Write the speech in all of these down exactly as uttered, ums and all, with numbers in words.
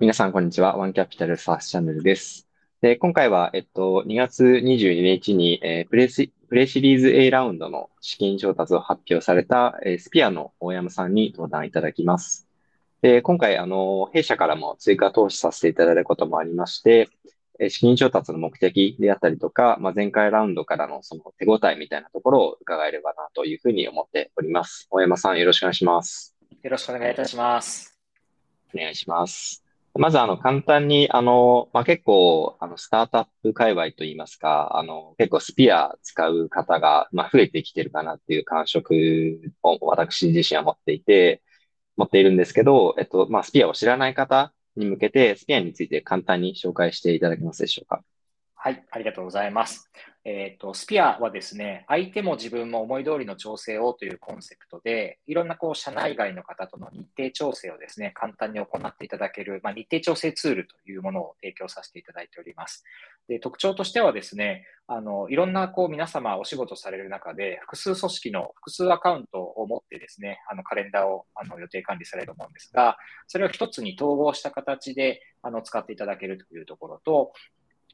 皆さん、こんにちは。ワンキャピタルサースチャンネルです。で、今回は、えっと、にがつにじゅうににちに、えー、プレシ、プレシリーズ A ラウンドの資金調達を発表された、えー、スピアの大山さんに登壇いただきます。で、今回、あの、弊社からも追加投資させていただくこともありまして、えー、資金調達の目的であったりとか、まあ、前回ラウンドからのその手応えみたいなところを伺えればなというふうに思っております。大山さん、よろしくお願いします。よろしくお願いいたします。お願いします。まず、あの、簡単に、あの、まあ、結構、あの、スタートアップ界隈といいますか、あの、結構スピア使う方が、まあ、増えてきてるかなっていう感触を私自身は持っていて、持っているんですけど、えっと、まあ、スピアを知らない方に向けて、スピアについて簡単に紹介していただけますでしょうか。はい、ありがとうございます。えっと、スピアはですね、相手も自分も思い通りの調整をというコンセプトで、いろんなこう社内外の方との日程調整をですね、簡単に行っていただける、まあ、日程調整ツールというものを提供させていただいております。で、特徴としてはですね、あのいろんなこう皆様お仕事される中で、複数組織の複数アカウントを持ってですね、あのカレンダーをあの予定管理されると思うんですが、それを一つに統合した形であの使っていただけるというところと、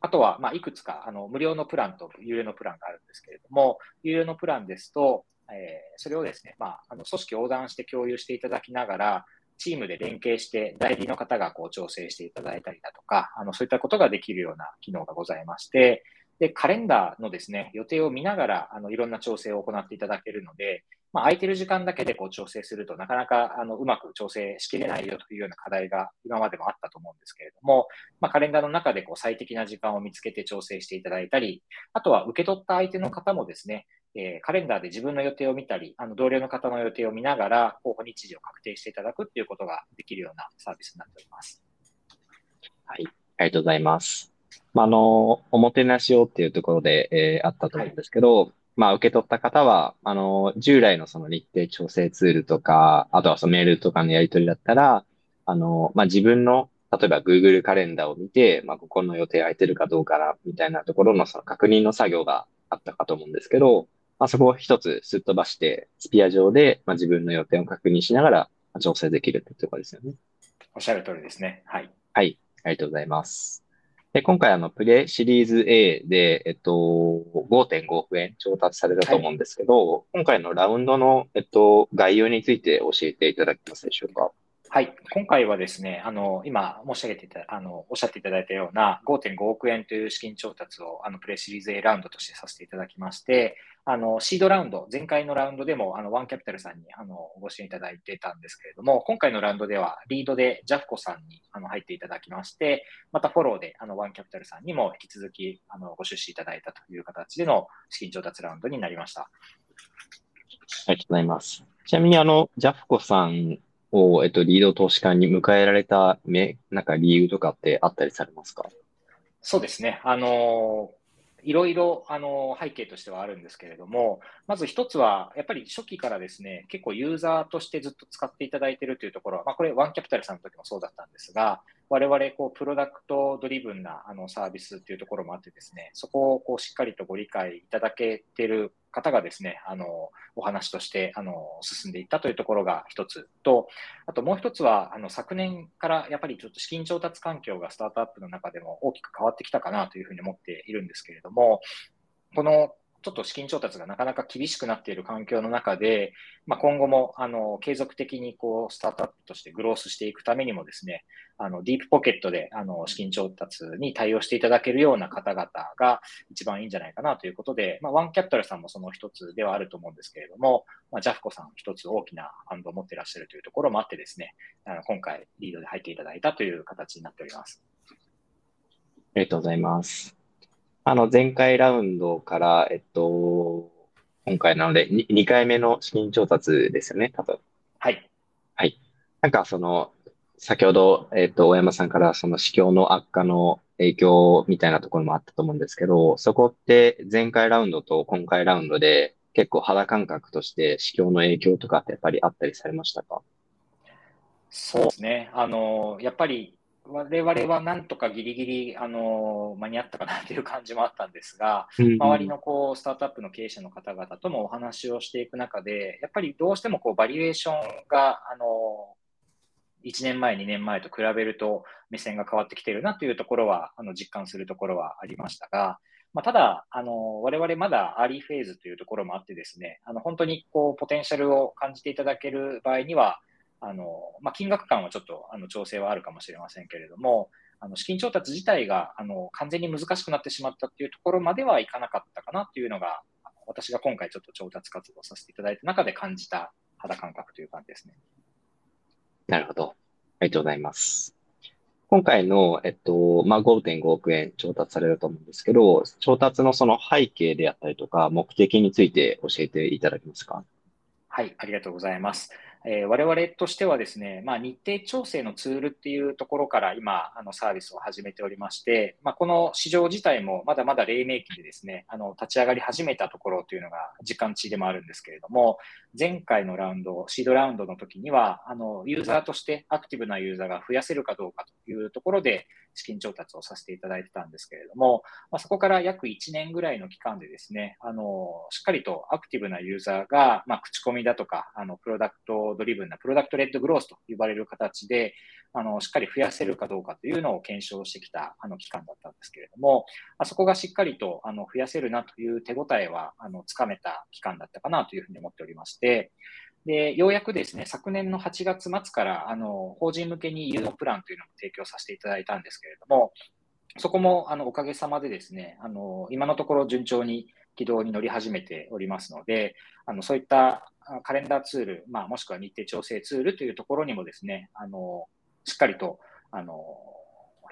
あとは、まあ、いくつか、あの、無料のプランと有料のプランがあるんですけれども、有料のプランですと、えー、それをですね、まあ、あの、組織横断して共有していただきながら、チームで連携して、代理の方がこう調整していただいたりだとか、あの、そういったことができるような機能がございまして、で、カレンダーのですね、予定を見ながら、あの、いろんな調整を行っていただけるので、まあ、空いてる時間だけでこう調整するとなかなかあのうまく調整しきれないよというような課題が今までもあったと思うんですけれども、まあ、カレンダーの中でこう最適な時間を見つけて調整していただいたり、あとは受け取った相手の方もですね、えー、カレンダーで自分の予定を見たり、あの同僚の方の予定を見ながら候補日時を確定していただくということができるようなサービスになっております。はい、ありがとうございます。まあ、あのおもてなしをっていうところで、えー、あったと思うんですけど、はい、まあ、受け取った方は、あの、従来のその日程調整ツールとか、あとはそのメールとかのやり取りだったら、あの、まあ、自分の、例えば Google カレンダーを見て、まあ、ここの予定空いてるかどうかな、みたいなところのその確認の作業があったかと思うんですけど、まあ、そこを一つすっ飛ばして、スピア上で、まあ、自分の予定を確認しながら調整できるってところですよね。おっしゃる通りですね。はい。はい。ありがとうございます。で、今回、あの、プレシリーズ A で、えっと、ごてんごおくえん調達されたと思うんですけど、はい、今回のラウンドの、えっと、概要について教えていただけますでしょうか。はい。今回はですね、あの、今申し上げていた、あの、おっしゃっていただいたような ごてんごおくえんという資金調達を、あの、プレシリーズ A ラウンドとしてさせていただきまして、あの、シードラウンド、前回のラウンドでも、あの、ワンキャピタルさんに、あの、ご支援いただいてたんですけれども、今回のラウンドでは、リードでジャフコさんに、あの、入っていただきまして、またフォローで、あの、ワンキャピタルさんにも引き続き、あの、ご出資いただいたという形での資金調達ラウンドになりました。ありがとうございます。ちなみに、あの、ジャフコさん、を、えっと、リード投資家に迎えられため、なんか理由とかってあったりされますか？そうですね。あのーいろいろあの背景としてはあるんですけれども、まず一つは、やっぱり初期からですね、結構ユーザーとしてずっと使っていただいているというところは、まあ、これ、ワンキャピタルさんの時もそうだったんですが、我々こうプロダクトドリブンなあのサービスというところもあってですね、そこをこうしっかりとご理解いただけている方がですね、あのお話としてあの進んでいったというところが一つと、あともう一つは、あの昨年からやっぱりちょっと資金調達環境がスタートアップの中でも大きく変わってきたかなというふうに思っているんですけれども、もうこのちょっと資金調達がなかなか厳しくなっている環境の中で、まあ、今後もあの継続的にこうスタートアップとしてグロースしていくためにもですね、あのディープポケットであの資金調達に対応していただけるような方々が一番いいんじゃないかなということで、まあ、ワンキャピタルさんもその一つではあると思うんですけれども、まあ、ジャフコさん一つ大きなファンドを持っていらっしゃるというところもあってですね、あの今回リードで入っていただいたという形になっております。ありがとうございます。あの、前回ラウンドから、えっと、今回なので2、2回目の資金調達ですよね、多分。はい。はい。なんか、その、先ほど、えっと、大山さんから、その、市況の悪化の影響みたいなところもあったと思うんですけど、そこって、前回ラウンドと今回ラウンドで、結構肌感覚として、市況の影響とかってやっぱりあったりされましたか？そうですね。あの、やっぱり、我々はなんとかギリギリあの間に合ったかなという感じもあったんですが、周りのこうスタートアップの経営者の方々ともお話をしていく中で、やっぱりどうしてもこうバリエーションがあのいちねんまえ、にねんまえと比べると目線が変わってきてるなというところは、あの実感するところはありましたが、まあ、ただあの、我々まだアーリーフェーズというところもあってですね、あの本当にこうポテンシャルを感じていただける場合には、あのまあ、金額感はちょっとあの調整はあるかもしれませんけれども、あの資金調達自体があの完全に難しくなってしまったというところまではいかなかったかなというのが、私が今回ちょっと調達活動させていただいた中で感じた肌感覚という感じですね。なるほど。ありがとうございます。今回の、えっと、まあ、ごてんごおくえん調達されると思うんですけど、調達のその背景であったりとか、目的について教えていただけますか？はい、ありがとうございます。えー、我々としてはですね、まあ、日程調整のツールっていうところから今あのサービスを始めておりまして、まあ、この市場自体もまだまだ黎明期でですね、あの立ち上がり始めたところというのが時間値でもあるんですけれども、前回のラウンド、シードラウンドの時にはあのユーザーとしてアクティブなユーザーが増やせるかどうかというところで資金調達をさせていただいてたんですけれども、まあ、そこから約いちねんぐらいの期間でですね、あのしっかりとアクティブなユーザーが、まあ、口コミだとかあのプロダクトドリブンなプロダクトレッドグロースと呼ばれる形であのしっかり増やせるかどうかというのを検証してきたあの期間だったんですけれども、あそこがしっかりとあの増やせるなという手応えはあのつかめた期間だったかなというふうに思っておりまして、でようやくですね、昨年のはちがつ末からあの法人向けに誘導プランというのも提供させていただいたんですけれども、そこもあのおかげさまでですね、あの今のところ順調に軌道に乗り始めておりますので、あのそういったカレンダーツール、まあ、もしくは日程調整ツールというところにもですね、あのしっかりとあの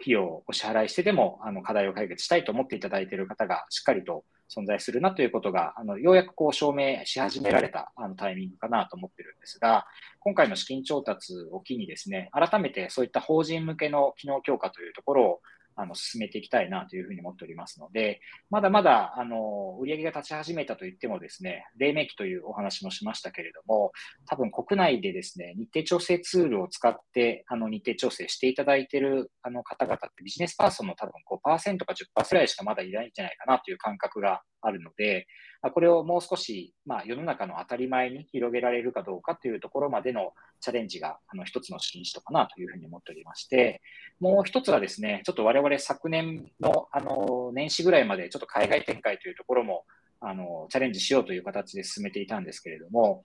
費用をお支払いしてでもあの課題を解決したいと思っていただいている方がしっかりと存在するなということが、あのようやくこう証明し始められたあのタイミングかなと思ってるんですが、今回の資金調達を機にですね、改めてそういった法人向けの機能強化というところをあの進めていきたいなというふうに思っておりますので、まだまだあの売上が立ち始めたといってもですね、黎明期というお話もしましたけれども、多分国内でですね、日程調整ツールを使ってあの日程調整していただいているあの方々ってビジネスパーソンの多分 ごパーセント か じゅっパーセント ぐらいしかまだいないんじゃないかなという感覚があるので、これをもう少し、まあ、世の中の当たり前に広げられるかどうかというところまでのチャレンジがあの一つの進出かなというふうに思っておりまして、もう一つはですね、ちょっと我々昨年 の, あの年始ぐらいまでちょっと海外展開というところもあのチャレンジしようという形で進めていたんですけれども、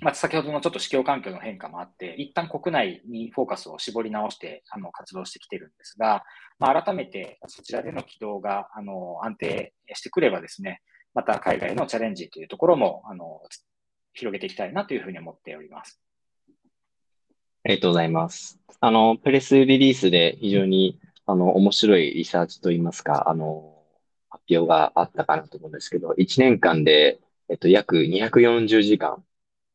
まあ、先ほどのちょっと市況環境の変化もあって、一旦国内にフォーカスを絞り直してあの活動してきてるんですが、まあ、改めてそちらでの軌道があの安定してくればですね、また海外のチャレンジというところもあの広げていきたいなというふうに思っております。ありがとうございます。あの、プレスリリースで非常にあの面白いリサーチといいますか、あの、発表があったかなと思うんですけど、いちねんかんで、えっと、約にひゃくよんじゅうじかん、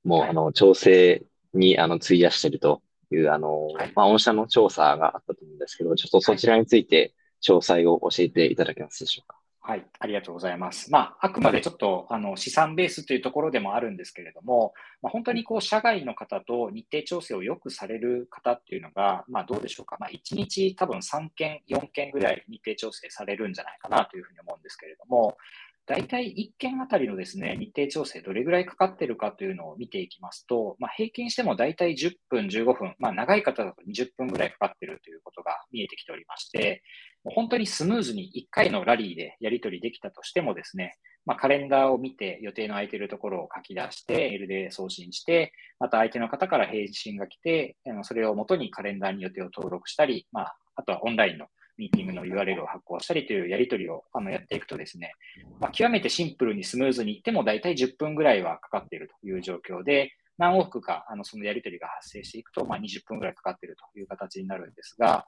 もう、あの、調整に、あの、費やしているという、あの、まあ、御社の調査があったと思うんですけど、ちょっとそちらについて、詳細を教えていただけますでしょうか。はい、ありがとうございます。まあ、あくまでちょっと、あの、資産ベースというところでもあるんですけれども、まあ、本当にこう、社外の方と日程調整をよくされる方っていうのが、まあ、どうでしょうか。まあ、いちにち多分さんけん、よんけんぐらい日程調整されるんじゃないかなというふうに思うんですけれども、大体いっけんあたりのですね、日程調整どれぐらいかかってるかというのを見ていきますと、まあ、平均しても大体じゅっぷん、じゅうごふん、まあ、長い方だとにじゅっぷんぐらいかかってるということが見えてきておりまして、もう本当にスムーズにいっかいのラリーでやり取りできたとしてもですね、まあ、カレンダーを見て予定の空いてるところを書き出して、メールで送信して、また相手の方から返信が来て、それをもとにカレンダーに予定を登録したり、まあ、あとはオンラインのミーティングの ユーアールエル を発行したりというやり取りをあのやっていくとですね、まあ、極めてシンプルにスムーズにいっても大体じゅっぷんぐらいはかかっているという状況で、何往復かあのそのやり取りが発生していくと、まあ、にじゅっぷんぐらいかかっているという形になるんですが、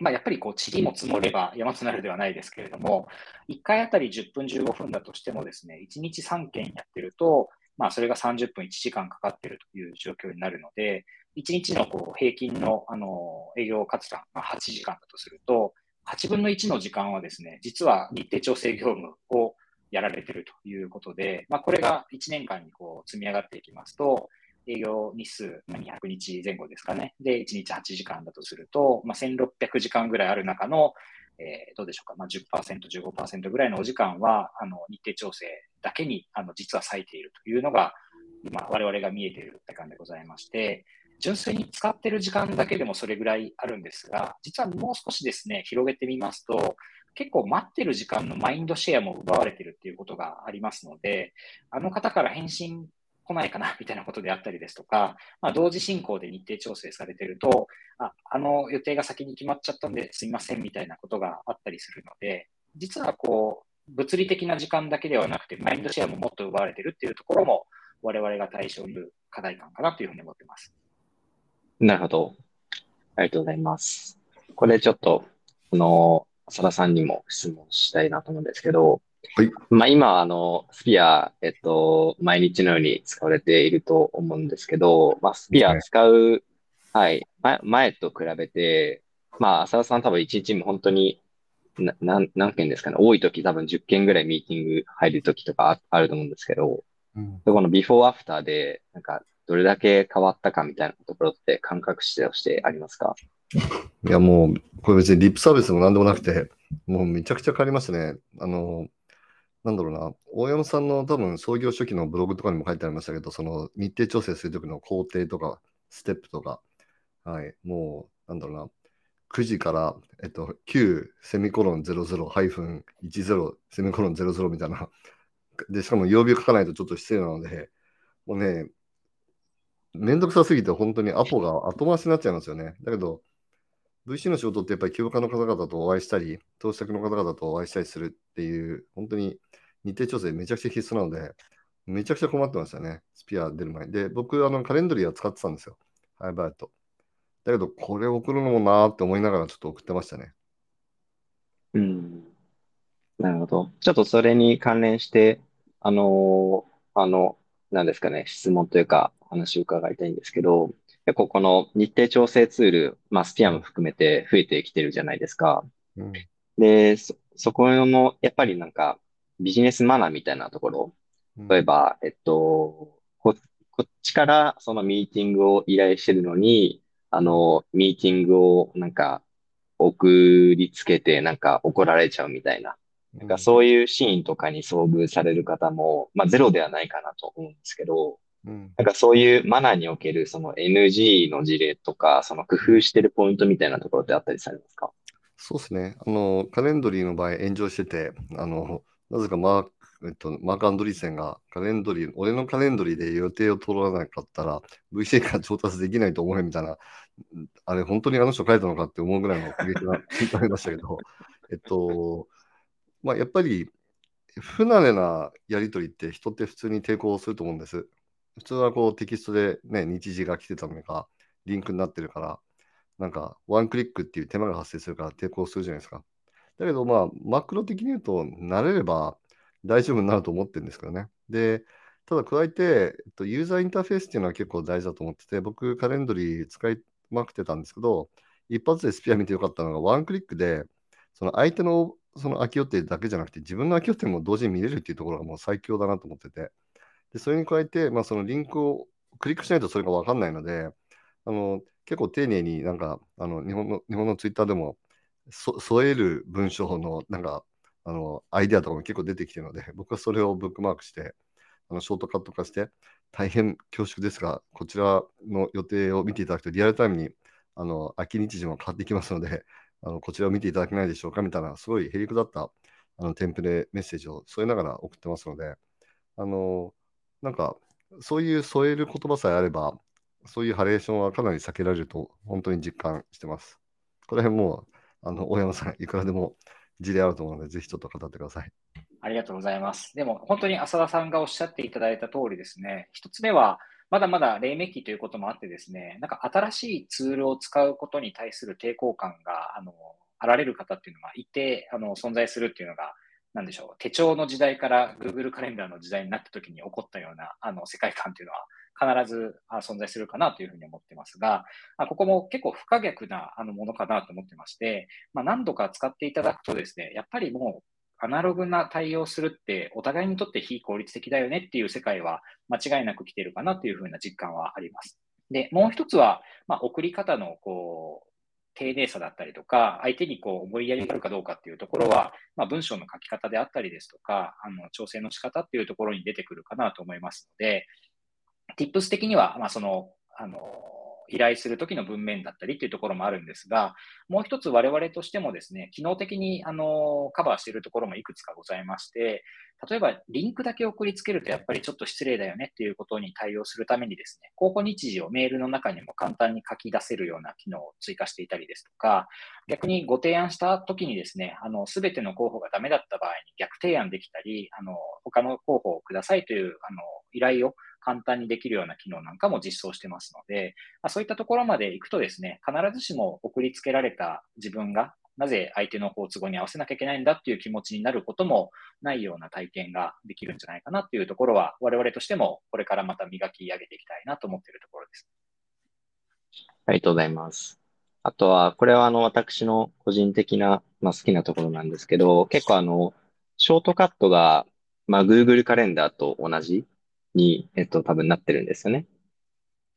まあ、やっぱりこう塵も積もれば山となるではないですけれども、いっかいあたりじゅっぷんじゅうごふんだとしてもですね、いちにちさんけんやってると、まあ、それがさんじゅっぷんいちじかんかかっているという状況になるので、いちにちのこう平均のあの営業活動がはちじかんだとすると、はちぶんのいちの時間はですね、実は日程調整業務をやられているということで、まあ、これがいちねんかんにこう積み上がっていきますと、営業日数にひゃくにちぜん後ですかね、でいちにちはちじかんだとすると、まあ、せんろっぴゃくじかんぐらいある中の、えー、どうでしょうか、まあ、じゅっパーセント、じゅうごパーセント ぐらいのお時間はあの日程調整だけにあの実は割いているというのが、今我々が見えているって感じでございまして、純粋に使ってる時間だけでもそれぐらいあるんですが、実はもう少しですね、広げてみますと、結構待ってる時間のマインドシェアも奪われてるっていうことがありますので、あの方から返信来ないかなみたいなことであったりですとか、まあ、同時進行で日程調整されてると、あ、あの予定が先に決まっちゃったんですいませんみたいなことがあったりするので、実はこう物理的な時間だけではなくてマインドシェアももっと奪われてるっていうところも我々が対象に課題感かなというふうに思ってます。なるほど、ありがとうございます。これちょっとあの浅田さんにも質問したいなと思うんですけど、はい、まあ、今あのスピア、えっと、毎日のように使われていると思うんですけど、まあ、スピア使う、はい、ま、前と比べて、まあ、浅田さん多分いちにちも本当にな何、何件ですかね、多いとき多分じゅっけんぐらいミーティング入るときとか あ, あると思うんですけど、うん、このビフォーアフターでなんかどれだけ変わったかみたいなところって感覚指定をしてありますか？いやもうこれ別にリップサービスも何でもなくて、もうめちゃくちゃ変わりましたね。あのなんだろうな、大山さんの多分創業初期のブログとかにも書いてありましたけど、その日程調整するときの工程とかステップとか、はい、もうなんだろうな、くじから、えっと、きゅうセミコロンゼロゼロハイフンじゅうセミコロンゼロゼロみたいな。で、しかも曜日を書かないとちょっと失礼なので、もうね、めんどくさすぎて本当にアポが後回しになっちゃいますよね。だけど、ブイシー の仕事ってやっぱり起業家の方々とお会いしたり、投資先の方々とお会いしたりするっていう、本当に日程調整めちゃくちゃ必須なので、めちゃくちゃ困ってましたね。スピア出る前に。で、僕、あのカレンダリーは使ってたんですよ。ハイバイト。だけど、これ送るのもなーって思いながらちょっと送ってましたね。うん。なるほど。ちょっとそれに関連して、あのー、あの、何ですかね、質問というか、お話を伺いたいんですけど、結構この日程調整ツール、まあ、スピアも含めて増えてきてるじゃないですか。うん、でそ、そこの、やっぱりなんか、ビジネスマナーみたいなところ、例えば、うん、えっと、こ、こっちからそのミーティングを依頼してるのに、あの、ミーティングをなんか送りつけてなんか怒られちゃうみたいな、うん、なんかそういうシーンとかに遭遇される方も、まあゼロではないかなと思うんですけど、うん、なんかそういうマナーにおけるその エヌジー の事例とか、その工夫してるポイントみたいなところってあったりされますか？そうですね。あの、カレンドリーの場合炎上してて、あの、なぜかマーク、えっと、マーク・アンドリーセンがカレンドリー、俺のカレンドリーで予定を取らなかったら ブイシー から調達できないと思うみたいな、あれ本当にあの人書いたのかって思うぐらいの過激なツイートありましたけど、えっと、まあ、やっぱり不慣れなやり取りって人って普通に抵抗すると思うんです。普通はこうテキストでね、日時が来てたのがリンクになってるから、なんかワンクリックっていう手間が発生するから抵抗するじゃないですか。だけどまあマクロ的に言うと慣れれば大丈夫になると思ってるんですけどね。で、ただ加えて、えっと、ユーザーインターフェースっていうのは結構大事だと思ってて、僕カレンドリー使いまくってたんですけど、一発でスピア見てよかったのがワンクリックで、その相手のその空き予定だけじゃなくて自分の空き予定も同時に見れるっていうところがもう最強だなと思ってて、でそれに加えて、まあ、そのリンクをクリックしないとそれが分かんないので、あの結構丁寧になんかあの日本の日本のツイッターでもそ添える文章のなんかあのアイデアとかも結構出てきてるので、僕はそれをブックマークしてあのショートカット化して、大変恐縮ですがこちらの予定を見ていただくとリアルタイムにあの空き日時も変わってきますので、あのこちらを見ていただけないでしょうかみたいな、すごいへりくだったあのテンプレメッセージを添えながら送ってますので、あのなんかそういう添える言葉さえあればそういうハレーションはかなり避けられると本当に実感してます。この辺もあの大山さんいくらでも事例あると思うので、ぜひちょっと語ってください。ありがとうございます。でも本当に浅田さんがおっしゃっていただいた通りですね、一つ目はまだまだ黎明期ということもあってですね、なんか新しいツールを使うことに対する抵抗感があのあられる方っていうのは一定あの存在するっていうのが、なんでしょう、手帳の時代から Google カレンダーの時代になった時に起こったようなあの世界観というのは必ず存在するかなというふうに思ってますが、ここも結構不可逆なものかなと思ってまして、まあ、何度か使っていただくとですね、やっぱりもうアナログな対応するってお互いにとって非効率的だよねっていう世界は間違いなく来ているかなというふうな実感はあります。で、もう一つは、まあ、送り方のこう丁寧さだったりとか、相手にこう思いやりがあるかどうかっていうところは、まあ、文章の書き方であったりですとか、あの調整の仕方っていうところに出てくるかなと思いますので、Tips 的には、まあ、その、あの依頼するときの文面だったりというところもあるんですが、もう一つ我々としてもですね、機能的にあのカバーしているところもいくつかございまして、例えばリンクだけ送りつけるとやっぱりちょっと失礼だよねっていうことに対応するためにですね、候補日時をメールの中にも簡単に書き出せるような機能を追加していたりですとか、逆にご提案したときにですね、あの全ての候補がダメだった場合に逆提案できたり、あの他の候補をくださいというあの依頼を簡単にできるような機能なんかも実装してますので、まあ、そういったところまで行くとですね、必ずしも送りつけられた自分がなぜ相手の好都合に合わせなきゃいけないんだっていう気持ちになることもないような体験ができるんじゃないかなっていうところは、我々としてもこれからまた磨き上げていきたいなと思っているところです。ありがとうございます。あとは、これはあの私の個人的な、まあ、好きなところなんですけど、結構あのショートカットが、まあ、Google カレンダーと同じに、えっと、多分なってるんですよね。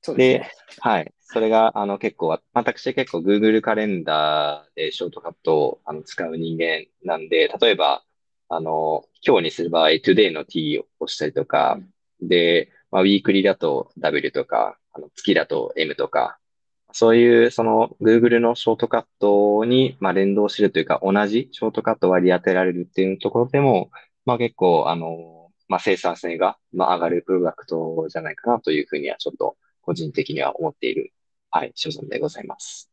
そうですね。で、はい。それが、あの、結構、私結構 Google カレンダーでショートカットをあの使う人間なんで、例えば、あの、今日にする場合、today の t を押したりとか、うん、で、まあ、ウィークリーだと w とか、あの月だと m とか、そういう、その Google のショートカットに、まあ、連動してるというか、同じショートカットを割り当てられるっていうところでも、まあ、結構、あの、まあ、生産性が上がるプロダクトじゃないかなというふうにはちょっと個人的には思っている、はい、所存でございます。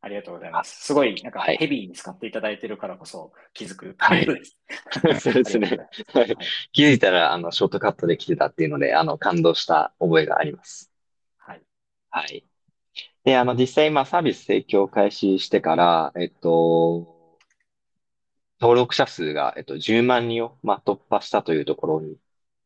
ありがとうございます。すごいなんかヘビーに使っていただいているからこそ気づく。はい。そうですね。はい、気づいたらあのショートカットで来てたっていうのであの感動した覚えがあります。はい。はい。で、あの実際今サービス提供を開始してから、えっと、登録者数が、えっと、じゅうまんにんを、まあ、突破したというところに、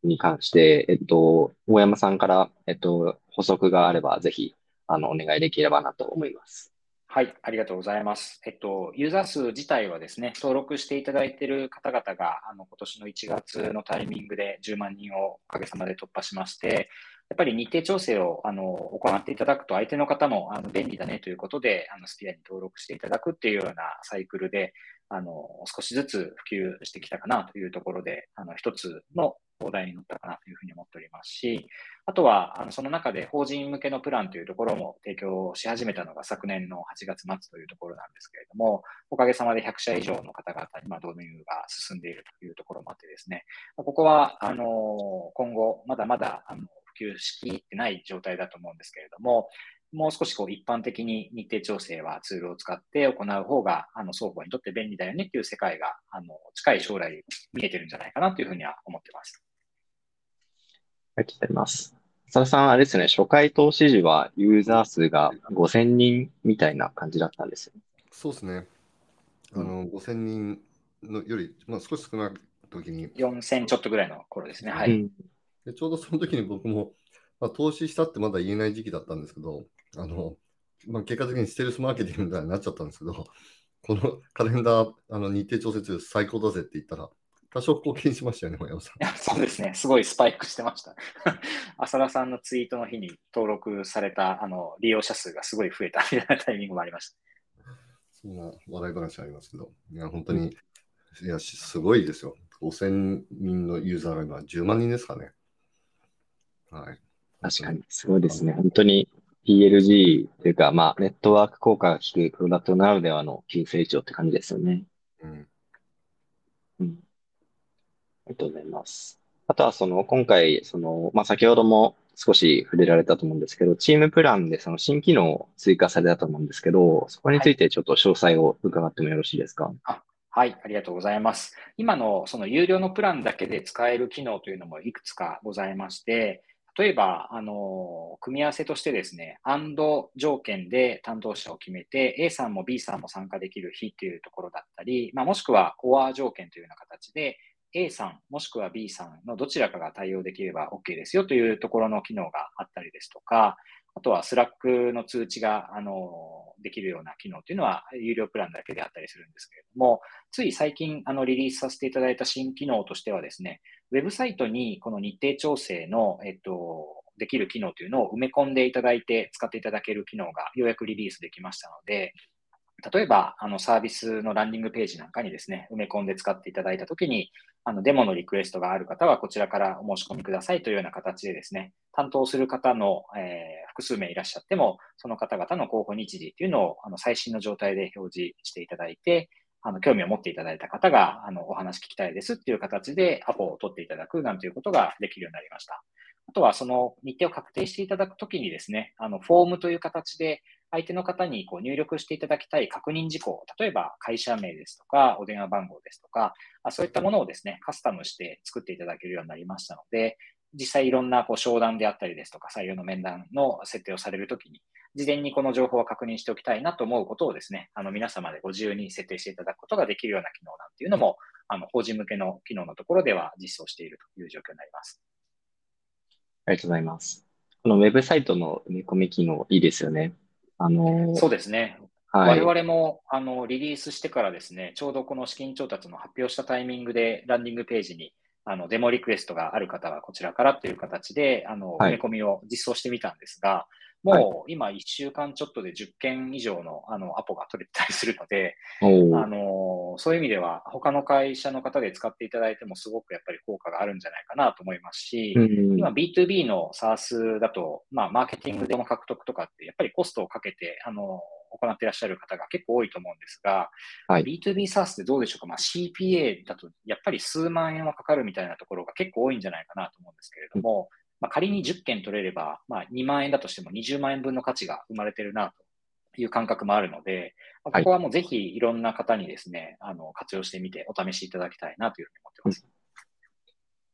に関して、えっと、大山さんから、えっと、補足があれば、ぜひ、あの、お願いできればなと思います。はい、ありがとうございます。えっと、ユーザー数自体はですね、登録していただいている方々が、あの、今年のいちがつのタイミングでじゅうまんにんをおかげさまで突破しまして、やっぱり日程調整をあの行っていただくと相手の方もあの便利だねということであのスピアに登録していただくっていうようなサイクルであの少しずつ普及してきたかなというところであの一つのお題に乗ったかなというふうに思っておりますし、あとはあのその中で法人向けのプランというところも提供し始めたのが昨年のはちがつまつというところなんですけれども、おかげさまでひゃくしゃ以上の方々に導入が進んでいるというところもあってですね、ここはあの今後まだまだあの普及しきってない状態だと思うんですけれども、もう少しこう一般的に日程調整はツールを使って行う方があの双方にとって便利だよねっていう世界があの近い将来見えてるんじゃないかなというふうには思ってます。ありがとうございます。浅田さん、あれですね、初回投資時はユーザー数がごせんにんみたいな感じだったんですよ。そうですね。あのごせんにんのより、まあ、少し少ない時によんせんちょっとぐらいの頃ですね。はい。うん、でちょうどその時に僕も、まあ、投資したってまだ言えない時期だったんですけど、あのまあ、結果的にステルスマーケティングみたいになっちゃったんですけど、このカレンダーあの日程調整中最高だぜって言ったら、多少貢献しましたよね、森山さん。いや、そうですね、すごいスパイクしてました。浅田さんのツイートの日に登録されたあの利用者数がすごい増えたみたいなタイミングもありました。そんな笑い話ありますけど、いや本当に、いやすごいですよ。ごせんにんのユーザーが今じゅうまんにんですかね。はい、確かに、すごいですね。本当に ピーエルジー というか、まあ、ネットワーク効果が低いプロダクトならではの急成長って感じですよね。うん。うん。ありがとうございます。あとは、その、今回、その、まあ、先ほども少し触れられたと思うんですけど、チームプランでその新機能を追加されたと思うんですけど、そこについてちょっと詳細を伺ってもよろしいですか？はい、はい、ありがとうございます。今のその有料のプランだけで使える機能というのもいくつかございまして、例えば、あの、組み合わせとしてですね、and 条件で担当者を決めて、A さんも B さんも参加できる日というところだったり、まあ、もしくは or 条件というような形で、A さんもしくは B さんのどちらかが対応できれば OK ですよというところの機能があったりですとか、あとは Slack の通知があのできるような機能というのは有料プランだけであったりするんですけれども、つい最近あのリリースさせていただいた新機能としてはですね、ウェブサイトにこの日程調整の、えっと、できる機能というのを埋め込んでいただいて使っていただける機能がようやくリリースできましたので、例えばあのサービスのランディングページなんかにですね、埋め込んで使っていただいたときに、あのデモのリクエストがある方はこちらからお申し込みくださいというような形でですね、担当する方の、えー、複数名いらっしゃっても、その方々の候補日時というのをあの最新の状態で表示していただいて、あの興味を持っていただいた方があのお話聞きたいですっていう形でアポを取っていただくなんていうことができるようになりました。あとはその日程を確定していただくときにですね、あのフォームという形で相手の方にこう入力していただきたい確認事項、例えば会社名ですとか、お電話番号ですとか、そういったものをですね、カスタムして作っていただけるようになりましたので、実際いろんなこう商談であったりですとか、採用の面談の設定をされるときに、事前にこの情報を確認しておきたいなと思うことをですね、あの皆様でご自由に設定していただくことができるような機能なんていうのも、あの法人向けの機能のところでは実装しているという状況になります。ありがとうございます。このウェブサイトの埋め込み機能、いいですよね。あのー、そうですね。はい、我々もあのリリースしてからですね、ちょうどこの資金調達の発表したタイミングで、ランディングページにあのデモリクエストがある方はこちらからという形であの、はい、埋め込みを実装してみたんですが、もう今いっしゅうかんちょっとでじゅっけん以上の、 あのアポが取れたりするので、あのそういう意味では他の会社の方で使っていただいてもすごくやっぱり効果があるんじゃないかなと思いますし、うん、今 ビーツービー の SaaS だと、まあ、マーケティングでの獲得とかってやっぱりコストをかけてあの行っていらっしゃる方が結構多いと思うんですが、はい、ビーツービー SaaS ってどうでしょうか、まあ、シーピーエー だとやっぱり数万円はかかるみたいなところが結構多いんじゃないかなと思うんですけれども、うん、まあ、仮にじゅっけん取れれば、まあ、にまんえんだとしてもにじゅうまんえんぶんの価値が生まれてるなという感覚もあるので、ここはもうぜひいろんな方にですね、はい、あの活用してみてお試しいただきたいなというふうに思ってます。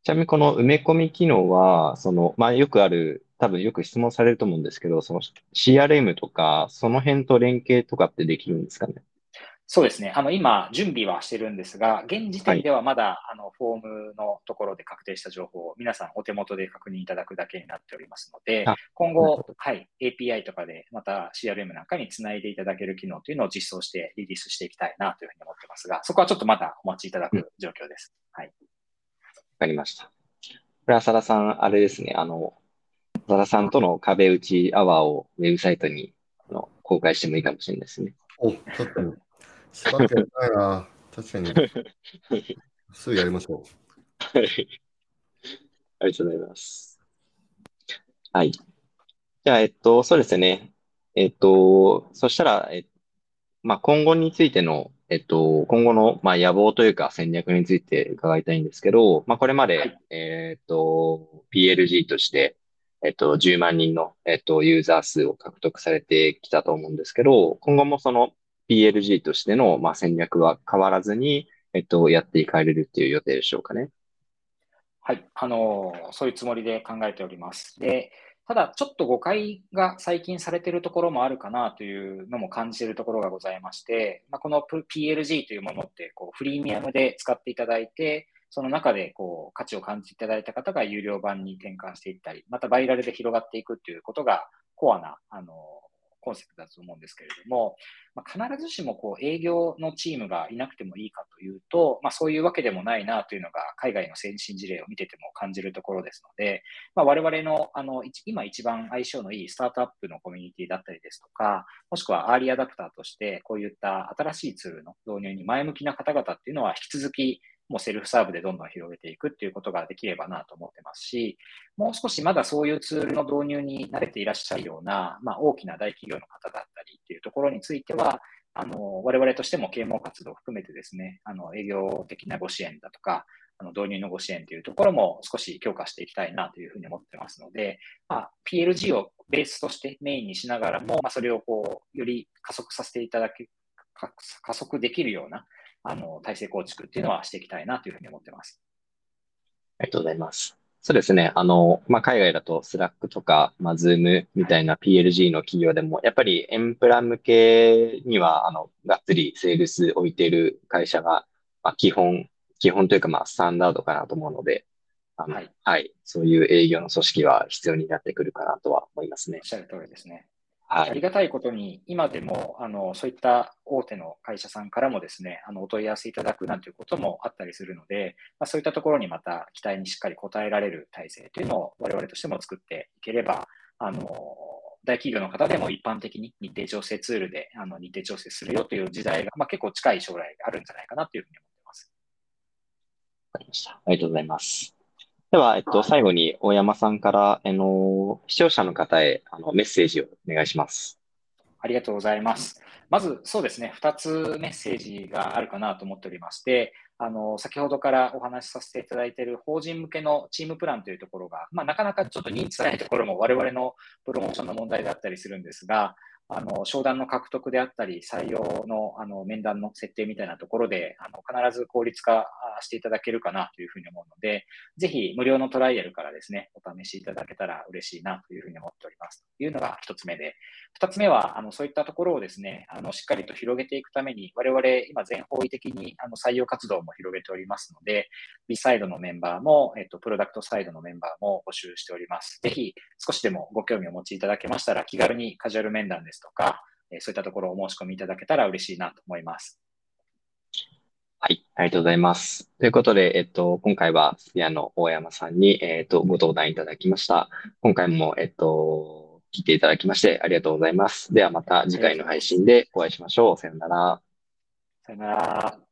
ちなみにこの埋め込み機能は、その、まあ、よくある、多分よく質問されると思うんですけど、その シーアールエム とか、その辺と連携とかってできるんですかね？そうですね。あの、今、準備はしてるんですが、現時点ではまだ、はい、あの、フォームのところで確定した情報を皆さんお手元で確認いただくだけになっておりますので、今後、はい、エーピーアイ とかでまた シーアールエム なんかにつないでいただける機能というのを実装してリリースしていきたいなというふうに思ってますが、そこはちょっとまだお待ちいただく状況です。うん、はい。わかりました。これは浅田さん、あれですね、あの、浅田さんとの壁打ちアワーをウェブサイトにあの公開してもいいかもしれないですね。お、ちょっと。縛ってるからな、確かに。すぐやりましょう。はい。ありがとうございます。はい。じゃあ、えっと、そうですね。えっと、そしたら、えまあ、今後についての、えっと、今後の、まあ、野望というか戦略について伺いたいんですけど、まあ、これまで、はい、えっと、ピーエルジー として、えっと、じゅうまんにんの、えっと、ユーザー数を獲得されてきたと思うんですけど、今後もその、ピーエルジー としての、まあ、戦略は変わらずに、えっと、やっていかれるという予定でしょうかね。はい、あのそういうつもりで考えております。で、ただ、ちょっと誤解が最近されているところもあるかなというのも感じているところがございまして、まあ、この ピーエルジー というものってこうフリーミアムで使っていただいて、その中でこう価値を感じていただいた方が有料版に転換していったり、またバイラルで広がっていくということがコアな、あのコンセプトだと思うんですけれども、まあ、必ずしもこう営業のチームがいなくてもいいかというと、まあ、そういうわけでもないなというのが海外の先進事例を見てても感じるところですので、まあ、我々の、 あの今一番相性のいいスタートアップのコミュニティだったりですとか、もしくはアーリーアダプターとしてこういった新しいツールの導入に前向きな方々っていうのは引き続きもうセルフサーブでどんどん広げていくっていうことができればなと思ってますし、もう少しまだそういうツールの導入に慣れていらっしゃるような、まあ、大きな大企業の方だったりっていうところについては、あの我々としても啓蒙活動を含めてですね、あの営業的なご支援だとか、あの導入のご支援というところも少し強化していきたいなというふうに思ってますので、まあ、ピーエルジー をベースとしてメインにしながらも、まあ、それをこうより加速させていただき、加速できるようなあの体制構築っていうのはしていきたいなというふうに思ってます。ありがとうございます。そうですね。あの、まあ、海外だとスラックとか、まあ、ズームみたいな ピーエルジー の企業でも、やっぱりエンプラ向けには、あの、がっつりセールス置いている会社が、まあ、基本、基本というか、まあ、スタンダードかなと思うので、あの、はい、はい。そういう営業の組織は必要になってくるかなとは思いますね。おっしゃる通りですね。はい、ありがたいことに、今でもあのそういった大手の会社さんからもですね、あのお問い合わせいただくなんていうこともあったりするので、まあ、そういったところにまた期待にしっかり応えられる体制というのを我々としても作っていければ、あの大企業の方でも一般的に日程調整ツールであの日程調整するよという時代が、まあ、結構近い将来があるんじゃないかなというふうに思ってます。わかりました。ありがとうございます。では、えっと、最後に大山さんから、あの、視聴者の方へ、あの、メッセージをお願いします。ありがとうございます。まず、そうですね、ふたつメッセージがあるかなと思っておりまして、あの、先ほどからお話しさせていただいている法人向けのチームプランというところが、まあ、なかなかちょっと認知されないところも我々のプロモーションの問題だったりするんですが、あの商談の獲得であったり採用 の, あの面談の設定みたいなところであの必ず効率化していただけるかなというふうに思うので、ぜひ無料のトライアルからですね、お試しいただけたら嬉しいなというふうに思っておりますというのがひとつめで、ふたつめはあのそういったところをですね、あのしっかりと広げていくために我々今全方位的にあの採用活動も広げておりますので、 B サイドのメンバーも、えっと、プロダクトサイドのメンバーも募集しております。ぜひ少しでもご興味をお持ちいただけましたら、気軽にカジュアル面談ですとか、そういったところをお申し込みいただけたら嬉しいなと思います。はい、ありがとうございます。ということで、えっと、今回はスピアの大山さんに、えっと、ご登壇いただきました。今回も、えっと、聞いていただきましてありがとうございます。ではまた次回の配信でお会いしましょう。さよなら。さよなら。